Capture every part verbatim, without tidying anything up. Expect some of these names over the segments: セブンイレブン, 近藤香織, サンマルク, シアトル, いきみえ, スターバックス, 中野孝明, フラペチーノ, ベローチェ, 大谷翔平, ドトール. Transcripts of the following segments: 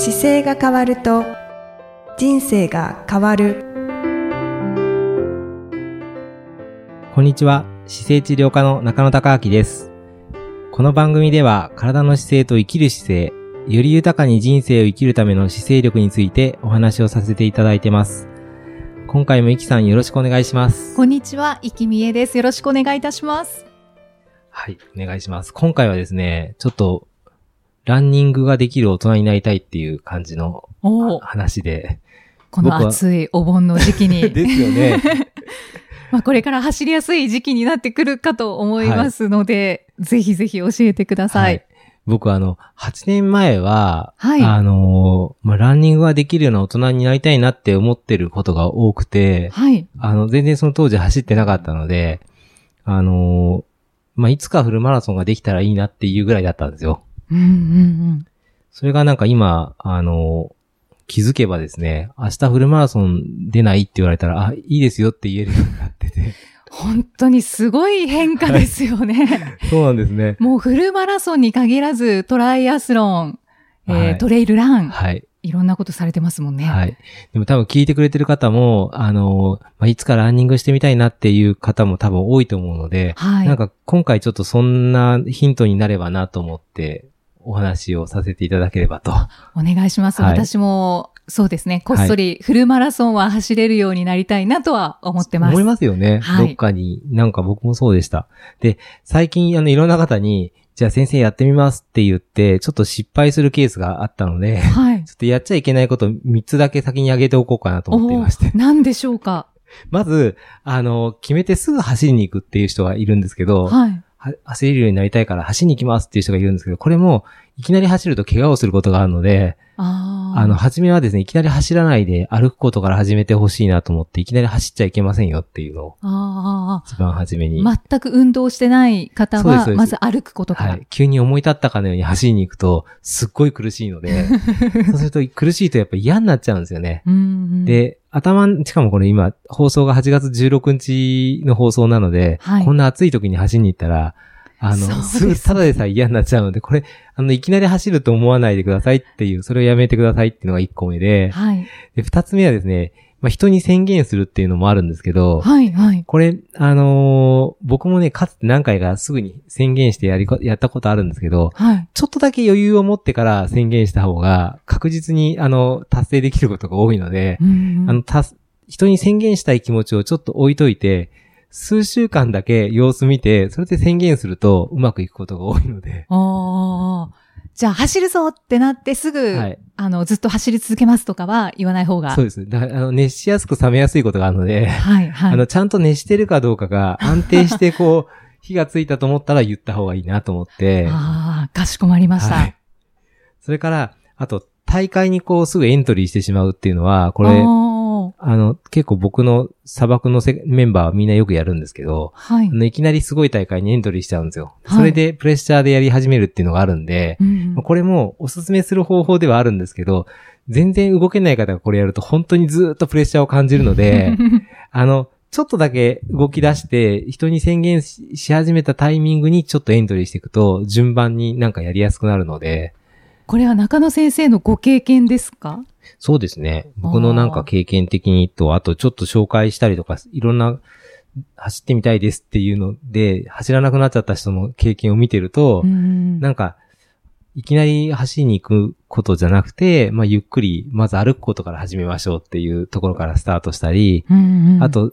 姿勢が変わると人生が変わる。こんにちは、姿勢治療科の中野孝明です。この番組では体の姿勢と生きる姿勢、より豊かに人生を生きるための姿勢力についてお話をさせていただいてます。今回もいきさん、よろしくお願いします。こんにちは、いきみえです。よろしくお願いいたします。はい、お願いします。今回はですね、ちょっとランニングができる大人になりたいっていう感じの話で、この暑いお盆の時期にですよねまあこれから走りやすい時期になってくるかと思いますので、はい、ぜひぜひ教えてください。はい、僕はあのはちねんまえは、はい、あのまあ、ランニングができるような大人になりたいなって思ってることが多くて、はい、あの全然その当時走ってなかったので、あのまあ、いつかフルマラソンができたらいいなっていうぐらいだったんですよ。うんうんうん、それがなんか今、あの、気づけばですね、明日フルマラソン出ないって言われたら、あ、いいですよって言えるようになってて。本当にすごい変化ですよね、はい。そうなんですね。もうフルマラソンに限らず、トライアスロン、えーはい、トレイルラン、はい、いろんなことされてますもんね。はい。でも多分聞いてくれてる方も、あの、まあ、いつかランニングしてみたいなっていう方も多分多いと思うので、はい、なんか今回ちょっとそんなヒントになればなと思って、お話をさせていただければと。お願いします。はい、私もそうですね、こっそりフルマラソンは走れるようになりたいなとは思ってます。思いますよね。はい、どっかに、なんか僕もそうでした。で、最近あのいろんな方に、じゃあ先生やってみますって言って、ちょっと失敗するケースがあったので、はい、ちょっとやっちゃいけないことをみっつだけ先に挙げておこうかなと思っていまして。何でしょうか。まず、あの、決めてすぐ走りに行くっていう人がいるんですけど、はい、走れるようになりたいから走りに行きますっていう人がいるんですけど、これもいきなり走ると怪我をすることがあるので、ああの、初めはですね、いきなり走らないで歩くことから始めてほしいなと思って、いきなり走っちゃいけませんよっていうのを、あ、一番初めに。全く運動してない方は、まず歩くことから、はい。急に思い立ったかのように走りに行くと、すっごい苦しいので、そうすると苦しいとやっぱり嫌になっちゃうんですよね。うんうん、で、頭、しかもこれ今、放送がはちがつじゅうろくにちの放送なので、はい、こんな暑い時に走りに行ったら、あの、すぐ、ただでさえ嫌になっちゃうので、これ、あの、いきなり走ると思わないでくださいっていう、それをやめてくださいっていうのがいっこめで、はい。で、ふたつめはですね、まあ、人に宣言するっていうのもあるんですけど、はい、はい。これ、あのー、僕もね、かつて何回かすぐに宣言してやり、やったことあるんですけど、はい。ちょっとだけ余裕を持ってから宣言した方が、確実に、あの、達成できることが多いので、うんうん、あの、た、人に宣言したい気持ちをちょっと置いといて、数週間だけ様子見て、それで宣言するとうまくいくことが多いので。ああ。じゃあ走るぞってなってすぐ、はい、あの、ずっと走り続けますとかは言わない方が。そうです。だからあの熱しやすく冷めやすいことがあるので、はいはい、あの、ちゃんと熱してるかどうかが安定してこう、火がついたと思ったら言った方がいいなと思って。ああ、かしこまりました。はい、それから、あと、大会にこうすぐエントリーしてしまうっていうのは、これ、あの、結構僕の砂漠のせメンバーはみんなよくやるんですけど、はい、あのいきなりすごい大会にエントリーしちゃうんですよ。はい、それでプレッシャーでやり始めるっていうのがあるんで、うんうん、これもおすすめする方法ではあるんですけど、全然動けない方がこれやると本当にずっとプレッシャーを感じるので、あの、ちょっとだけ動き出して人に宣言 し, し始めたタイミングにちょっとエントリーしていくと順番になんかやりやすくなるので、これは中野先生のご経験ですか？そうですね。僕のなんか経験的にと、あとちょっと紹介したりとか、いろんな走ってみたいですっていうので、走らなくなっちゃった人の経験を見てると、んなんか、いきなり走りに行くことじゃなくて、まあゆっくり、まず歩くことから始めましょうっていうところからスタートしたり、うんうん、あと、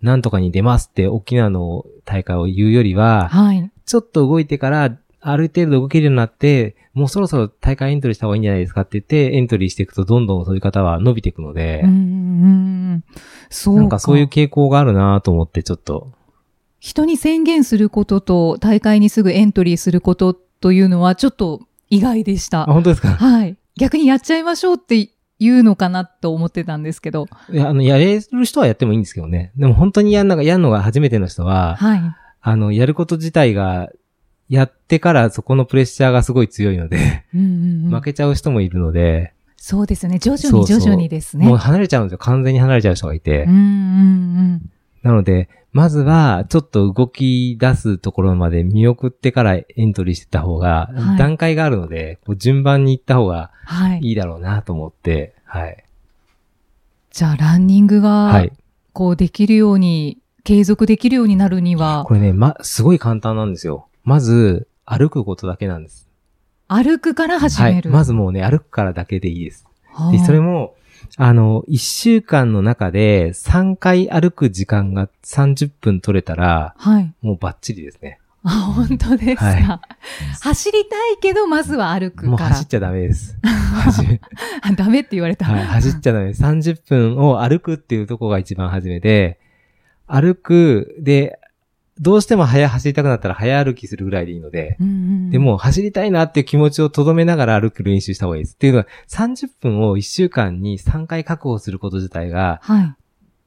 なんとかに出ますって大きなの大会を言うよりは、はい、ちょっと動いてから、ある程度動けるようになって、もうそろそろ大会エントリーした方がいいんじゃないですかって言って、エントリーしていくとどんどんそういう方は伸びていくので、うーん、そうか。なんかそういう傾向があるなと思ってちょっと。人に宣言することと大会にすぐエントリーすることというのはちょっと意外でした。あ、本当ですか？はい。逆にやっちゃいましょうって言うのかなと思ってたんですけど。いや、あの、やれる人はやってもいいんですけどね。でも本当にやんなが、やんのが初めての人は、はい。あの、やること自体が、やってからそこのプレッシャーがすごい強いので、うんうんうん、負けちゃう人もいるので。そうですね。徐々に徐々にですね。そうそうもう離れちゃうんですよ。完全に離れちゃう人がいて。うんうんうん、なので、まずはちょっと動き出すところまで見送ってからエントリーしてた方が、はい、段階があるので、こう順番に行った方がいいだろうなと思って、はい。はい、じゃあランニングがこうできるように、はい、継続できるようになるには、これね、ま、すごい簡単なんですよ。まず歩くことだけなんです。歩くから始める。はい、まずもうね、歩くからだけでいいです。はあ、で、それも、あの、一週間の中でさんかい歩く時間がさんじゅっぷん取れたら、はい、もうバッチリですね。あ、本当ですか。はい、走りたいけど、まずは歩くから。もう走っちゃダメです。ダメって言われた。はい、走っちゃダメです。さんじゅっぷんを歩くっていうとこが一番初めで、歩く、で、どうしても早走りたくなったら早歩きするぐらいでいいので、うんうん、でも走りたいなっていう気持ちを留めながら歩く練習した方がいいです。っていうのはさんじゅっぷんをいっしゅうかんにさんかい確保すること自体が、はい、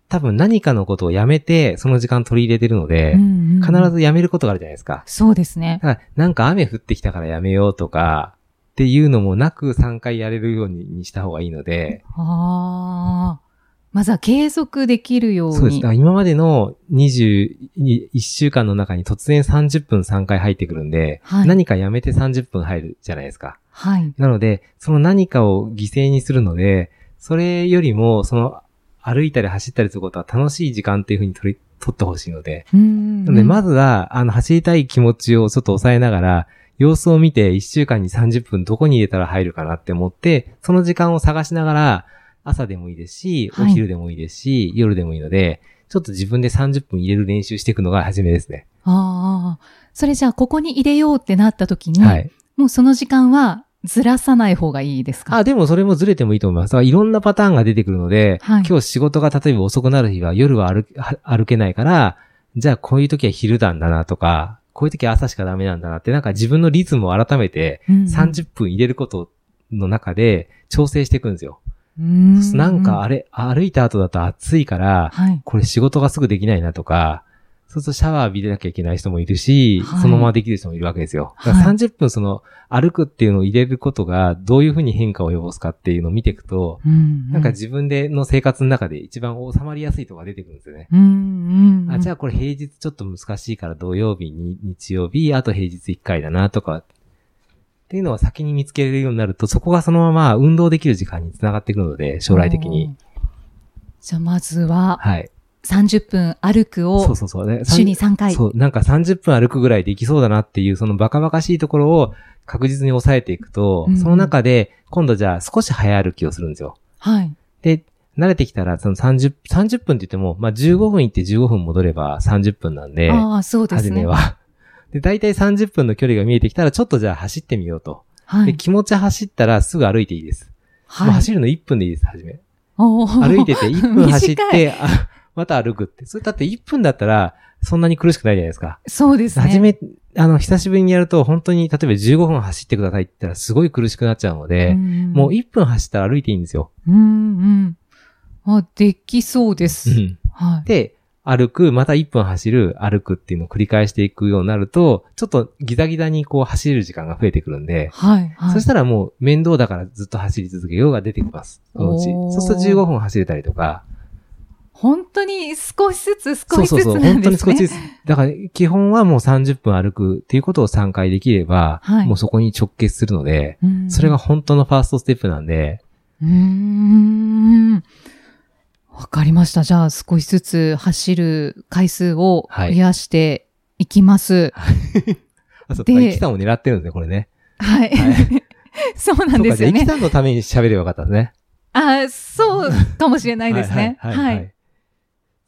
多分何かのことをやめてその時間取り入れてるので、うんうん、必ずやめることがあるじゃないですか。そうですね。だからなんか雨降ってきたからやめようとかっていうのもなくさんかいやれるようにした方がいいので、あー、まずは継続できるように。そうです。だから今までのにじゅういっしゅうかんの中に突然さんじゅっぷんさんかい入ってくるんで、はい、何かやめてさんじゅっぷん入るじゃないですか。はい。なので、その何かを犠牲にするので、それよりも、その歩いたり走ったりすることは楽しい時間っていうふうに取り、取ってほしいので。うんうん。なので、まずは、あの、走りたい気持ちをちょっと抑えながら、様子を見ていっしゅうかんにさんじゅっぷんどこに入れたら入るかなって思って、その時間を探しながら、朝でもいいですし、お昼でもいいですし、はい、夜でもいいので、ちょっと自分でさんじゅっぷん入れる練習していくのが初めですね。ああ。それじゃあ、ここに入れようってなった時に、はい、もうその時間はずらさない方がいいですか？あ、でもそれもずれてもいいと思います。だからいろんなパターンが出てくるので、はい、今日仕事が例えば遅くなる日は夜は 歩, 歩けないから、じゃあこういう時は昼なんだなとか、こういう時は朝しかダメなんだなって、なんか自分のリズムを改めてさんじゅっぷん入れることの中で調整していくんですよ。うん、なんかあれ、歩いた後だと暑いから、はい、これ仕事がすぐできないなとか、そうするとシャワー浴びれなきゃいけない人もいるし、はい、そのままできる人もいるわけですよ。だからさんじゅっぷんその歩くっていうのを入れることがどういうふうに変化を及ぼすかっていうのを見ていくと、うんうん、なんか自分での生活の中で一番収まりやすいとこが出てくるんですよね。うんうんうん、あ、じゃあこれ平日ちょっと難しいから土曜日に日曜日、あと平日いっかいだなとか、っていうのは先に見つけれるようになると、そこがそのまま運動できる時間につながってくるので、将来的に。じゃあまずは、はい。さんじゅっぷん歩くを、そうそうそう、ね。週にさんかい。そう、なんかさんじゅっぷん歩くぐらいできそうだなっていう、そのバカバカしいところを確実に抑えていくと、うん、その中で、今度じゃあ少し早歩きをするんですよ。はい。で、慣れてきたら、その30、さんじゅっぷんって言っても、まあじゅうごふん行ってじゅうごふん戻ればさんじゅっぷんなんで、ああ、そうですね。初めは。で、だいたいさんじゅっぷんの距離が見えてきたら、ちょっとじゃあ走ってみようと。はい、で、気持ち走ったらすぐ歩いていいです。はい、もう走るのいっぷんでいいです、はじめ。歩いてていっぷん走って、あ、また歩くって。それだっていっぷんだったら、そんなに苦しくないじゃないですか。そうですね。はじめ、あの、久しぶりにやると、本当に、例えばじゅうごふん走ってくださいって言ったら、すごい苦しくなっちゃうので、もういっぷん走ったら歩いていいんですよ。うんうん。あ、できそうです。うん。はい。で、歩く、またいっぷん走る、歩くっていうのを繰り返していくようになると、ちょっとギザギザにこう走れる時間が増えてくるんで、はいはい、そしたらもう面倒だからずっと走り続けようが出てきます。そのうち。そうするとじゅうごふん走れたりとか。本当に少しずつ少しずつなんですね。そうそうそう、本当に少しずつ。だから基本はもうさんじゅっぷん歩くっていうことをさんかいできれば、はい、もうそこに直結するので、それが本当のファーストステップなんで。うーん、わかりました。じゃあ少しずつ走る回数を増やしていきます。はい、あ、そっか、イキさんを狙ってるんですね、これね。はい。はい、そうなんですよね。イキさんのために喋ればよかったですね。あ、そうかもしれないですね。はい、はいはいはい。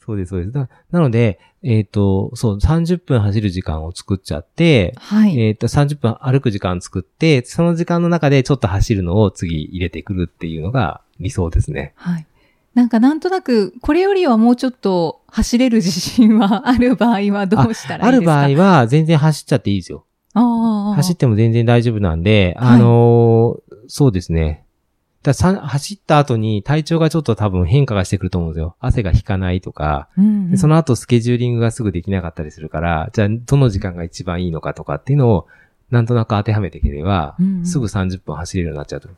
そうです、そうです。なので、えっと、そう、さんじゅっぷん走る時間を作っちゃって、はい、えっと、さんじゅっぷん歩く時間作って、その時間の中でちょっと走るのを次入れてくるっていうのが理想ですね。はい。なんかなんとなく、これよりはもうちょっと走れる自信はある場合はどうしたらいいですか？ あ, ある場合は全然走っちゃっていいですよ。あ、走っても全然大丈夫なんで、はい、あのー、そうですね。ださ走った後に体調がちょっと多分変化がしてくると思うんですよ。汗が引かないとか、うんうん、その後スケジューリングがすぐできなかったりするから、じゃあどの時間が一番いいのかとかっていうのをなんとなく当てはめていければ、うんうん、すぐさんじゅっぷん走れるようになっちゃうと。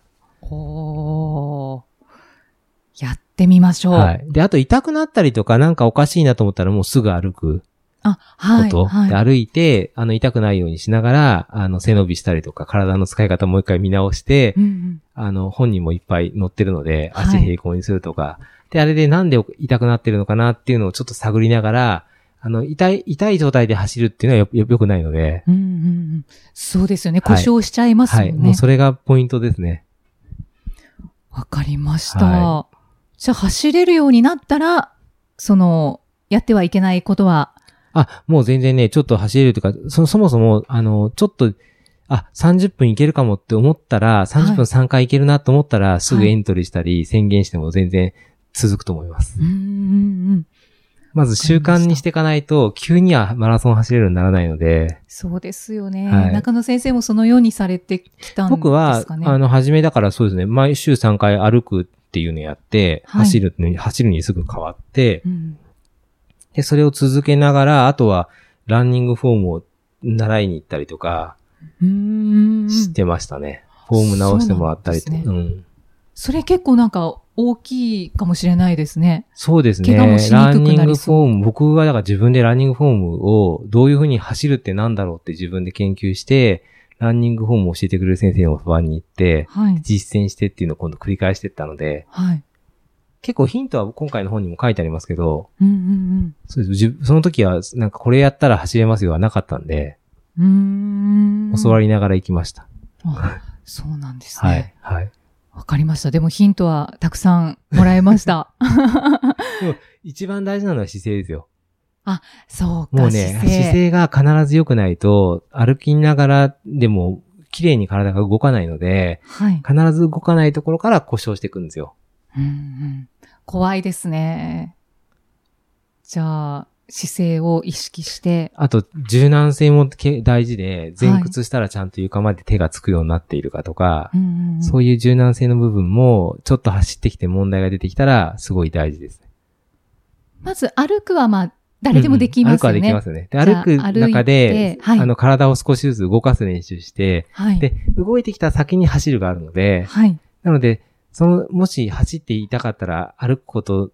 おー。やってみましょう。はい。で、あと痛くなったりとかなんかおかしいなと思ったらもうすぐ歩く。あ、はい。こと。はい、で歩いて、あの、痛くないようにしながら、あの、背伸びしたりとか、体の使い方もう一回見直して、うんうん、あの、本にもいっぱい載ってるので、足平行にするとか、はい、で、あれでなんで痛くなってるのかなっていうのをちょっと探りながら、あの、痛い、痛い状態で走るっていうのは よ, よ, よくないので、うんうんうん。そうですよね。故障しちゃいますよね。はい。はい、もうそれがポイントですね。わかりました。はい、じゃあ、走れるようになったら、その、やってはいけないことは、あ、もう全然ね、ちょっと走れるとか、そ、そもそも、あの、ちょっと、あ、さんじゅっぷんいけるかもって思ったら、さんじゅっぷんさんかいいけるなと思ったら、はい、すぐエントリーしたり、宣言しても全然続くと思います。うんうんうん。まず習慣にしていかないと、急にはマラソン走れるようにならないので。そうですよね。はい、中野先生もそのようにされてきたんですかね。僕は、あの、初めだからそうですね、毎週さんかい歩くっていうのやって、はい、走るに、走るにすぐ変わって、うん、で、それを続けながら、あとは、ランニングフォームを習いに行ったりとか、してましたね。フォーム直してもらったりとか。そうなんですね。うん。それ結構なんか、大きいかもしれないですね。そうですね。怪我もしにくくなりそう。ランニングフォーム、僕はだから自分でランニングフォームを、どういうふうに走るってなんだろうって自分で研究して、ランニングフォームを教えてくれる先生のおそばに行って、はい、実践してっていうのを今度繰り返していったので、はい、結構ヒントは今回の本にも書いてありますけど、うんうんうん、そうです。その時は、なんかこれやったら走れますよはなかったんで、うーん、教わりながら行きました。あ、そうなんですね。はい。はい。わかりました。でもヒントはたくさんもらえました。でも一番大事なのは姿勢ですよ。あ、そうか。もうね、姿勢、姿勢が必ず良くないと、歩きながらでも綺麗に体が動かないので、はい、必ず動かないところから故障していくんですよ。うんうん、怖いですね。じゃあ、姿勢を意識して。あと、柔軟性も大事で、前屈したらちゃんと床まで手がつくようになっているかとか、はい、うんうん、そういう柔軟性の部分も、ちょっと走ってきて問題が出てきたら、すごい大事ですね。まず、歩くはまあ、誰でもできますよね。うんうん、歩くはできますね。で、歩く中で、はい、あの、体を少しずつ動かす練習して、はい、で、動いてきた先に走るがあるので、はい、なので、その、もし走って痛かったら、歩くこと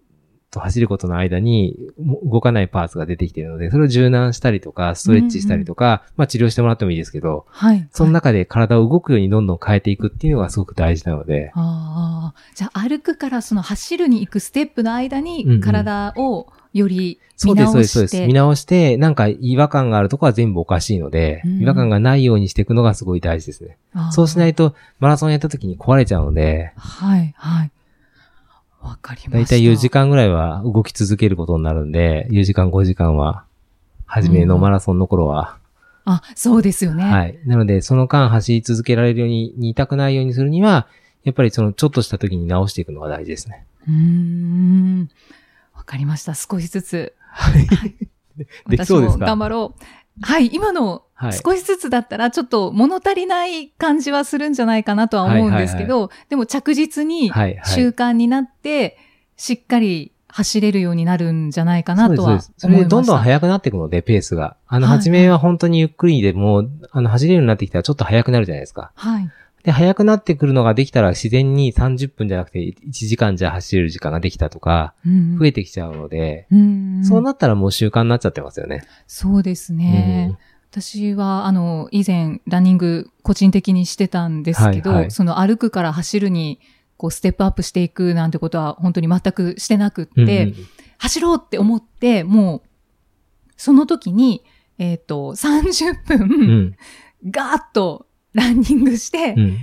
と走ることの間に動かないパーツが出てきているので、それを柔軟したりとか、ストレッチしたりとか、うんうん、まあ治療してもらってもいいですけど、はい、その中で体を動くようにどんどん変えていくっていうのがすごく大事なので。ああ、じゃあ歩くからその走るに行くステップの間に体をより見直して、うんうん、そうです、そうです、そうです。見直して、なんか違和感があるとこは全部おかしいので、うん、違和感がないようにしていくのがすごい大事ですね。そうしないとマラソンやった時に壊れちゃうので。はい、はい。わかりました。だいたいよじかんぐらいは動き続けることになるんで、よじかんごじかんは、初めのマラソンの頃は、うん。あ、そうですよね。はい。なので、その間走り続けられるように、痛くないようにするには、やっぱりそのちょっとした時に直していくのが大事ですね。うーん。わかりました。少しずつ。はい。できそうですか？私も頑張ろう。はい。今の少しずつだったら、ちょっと物足りない感じはするんじゃないかなとは思うんですけど、はいはいはい、でも着実に習慣になって、しっかり走れるようになるんじゃないかなとは思いました。そうです、そうです。それでどんどん速くなっていくので、ペースが。あの、初めは本当にゆっくりでも、はい、あの、走れるようになってきたらちょっと速くなるじゃないですか。はい。で、速くなってくるのができたら自然にさんじゅっぷんじゃなくていちじかんじゃ走れる時間ができたとか、増えてきちゃうので、うんうん、そうなったらもう習慣になっちゃってますよね。そうですね。うん、私は、あの、以前ランニング個人的にしてたんですけど、はいはい、その歩くから走るにこうステップアップしていくなんてことは本当に全くしてなくって、うんうん、走ろうって思って、もう、その時に、えっと、さんじゅっぷん、うん、ガーッと、ランニングして、うん、っ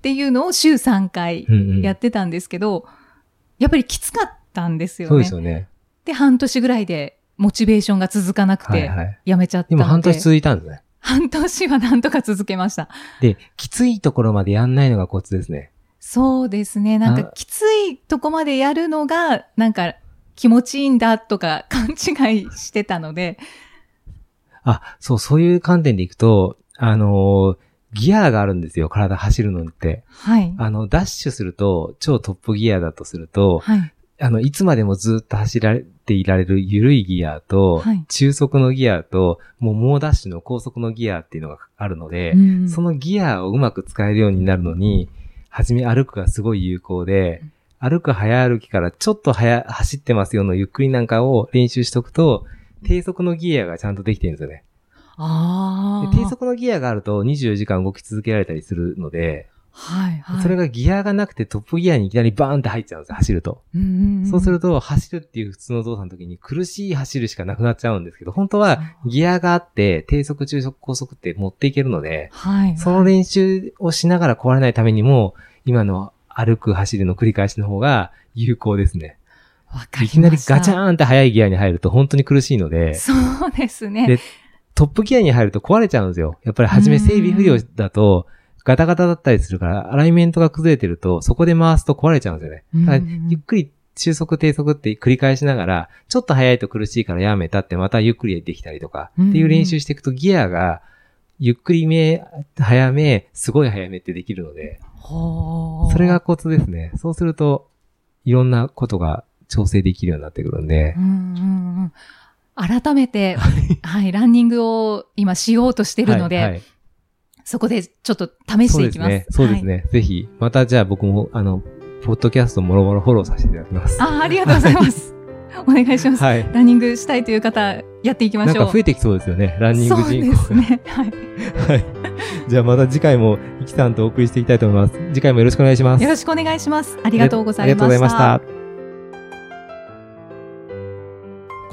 ていうのを週さんかいやってたんですけど、うんうん、やっぱりきつかったんですよね。そうですよね。で、半年ぐらいでモチベーションが続かなくて、やめちゃったので、はいはい。でも半年続いたんですね。半年はなんとか続けました。で、きついところまでやんないのがコツですね。そうですね。なんかきついとこまでやるのが、なんか気持ちいいんだとか勘違いしてたので。あ、そう、そういう観点でいくと、あのー、ギアがあるんですよ、体走るのって。はい。あの、ダッシュすると、超トップギアだとすると、はい。あの、いつまでもずっと走られていられる緩いギアと、はい、中速のギアと、もう猛ダッシュの高速のギアっていうのがあるので、うん、そのギアをうまく使えるようになるのに、はじめ歩くがすごい有効で、うん、歩く早歩きからちょっと早走ってますよのゆっくりなんかを練習しとくと、低速のギアがちゃんとできてるんですよね。ああ。低速のギアがあるとにじゅうよじかん動き続けられたりするので、はいはい。それがギアがなくてトップギアにいきなりバーンって入っちゃうんですよ、走ると。うんうんうん、そうすると、走るっていう普通の動作の時に苦しい走るしかなくなっちゃうんですけど、本当はギアがあって、低速、中速、高速って持っていけるので、はいはい、その練習をしながら壊れないためにも、今の歩く、走るの繰り返しの方が有効ですね。わかりました。いきなりガチャーンって速いギアに入ると本当に苦しいので。そうですね。で、トップギアに入ると壊れちゃうんですよ。やっぱり初め整備不良だと、ガタガタだったりするから、アライメントが崩れてると、そこで回すと壊れちゃうんですよね。だからゆっくり中速低速って繰り返しながら、ちょっと速いと苦しいからやめたって、またゆっくりできたりとか、っていう練習していくとギアが、ゆっくりめ、早め、すごい早めってできるので、それがコツですね。そうすると、いろんなことが調整できるようになってくるんで、うんうんうん、改めて、はい、ランニングを今しようとしてるので、はいはいそこでちょっと試していきます。そうですね。そうですね。はい、ぜひ、またじゃあ僕も、あの、ポッドキャストもろもろフォローさせていただきます。ああ、ありがとうございます。お願いします、はい。ランニングしたいという方、やっていきましょう。なんか増えてきそうですよね。ランニング人口が。そうですね。はい。はい。じゃあまた次回も、いきさんとお送りしていきたいと思います。次回もよろしくお願いします。よろしくお願いします。ありがとうございました。ありがとうございました。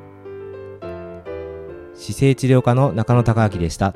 姿勢治療科の中野孝明でした。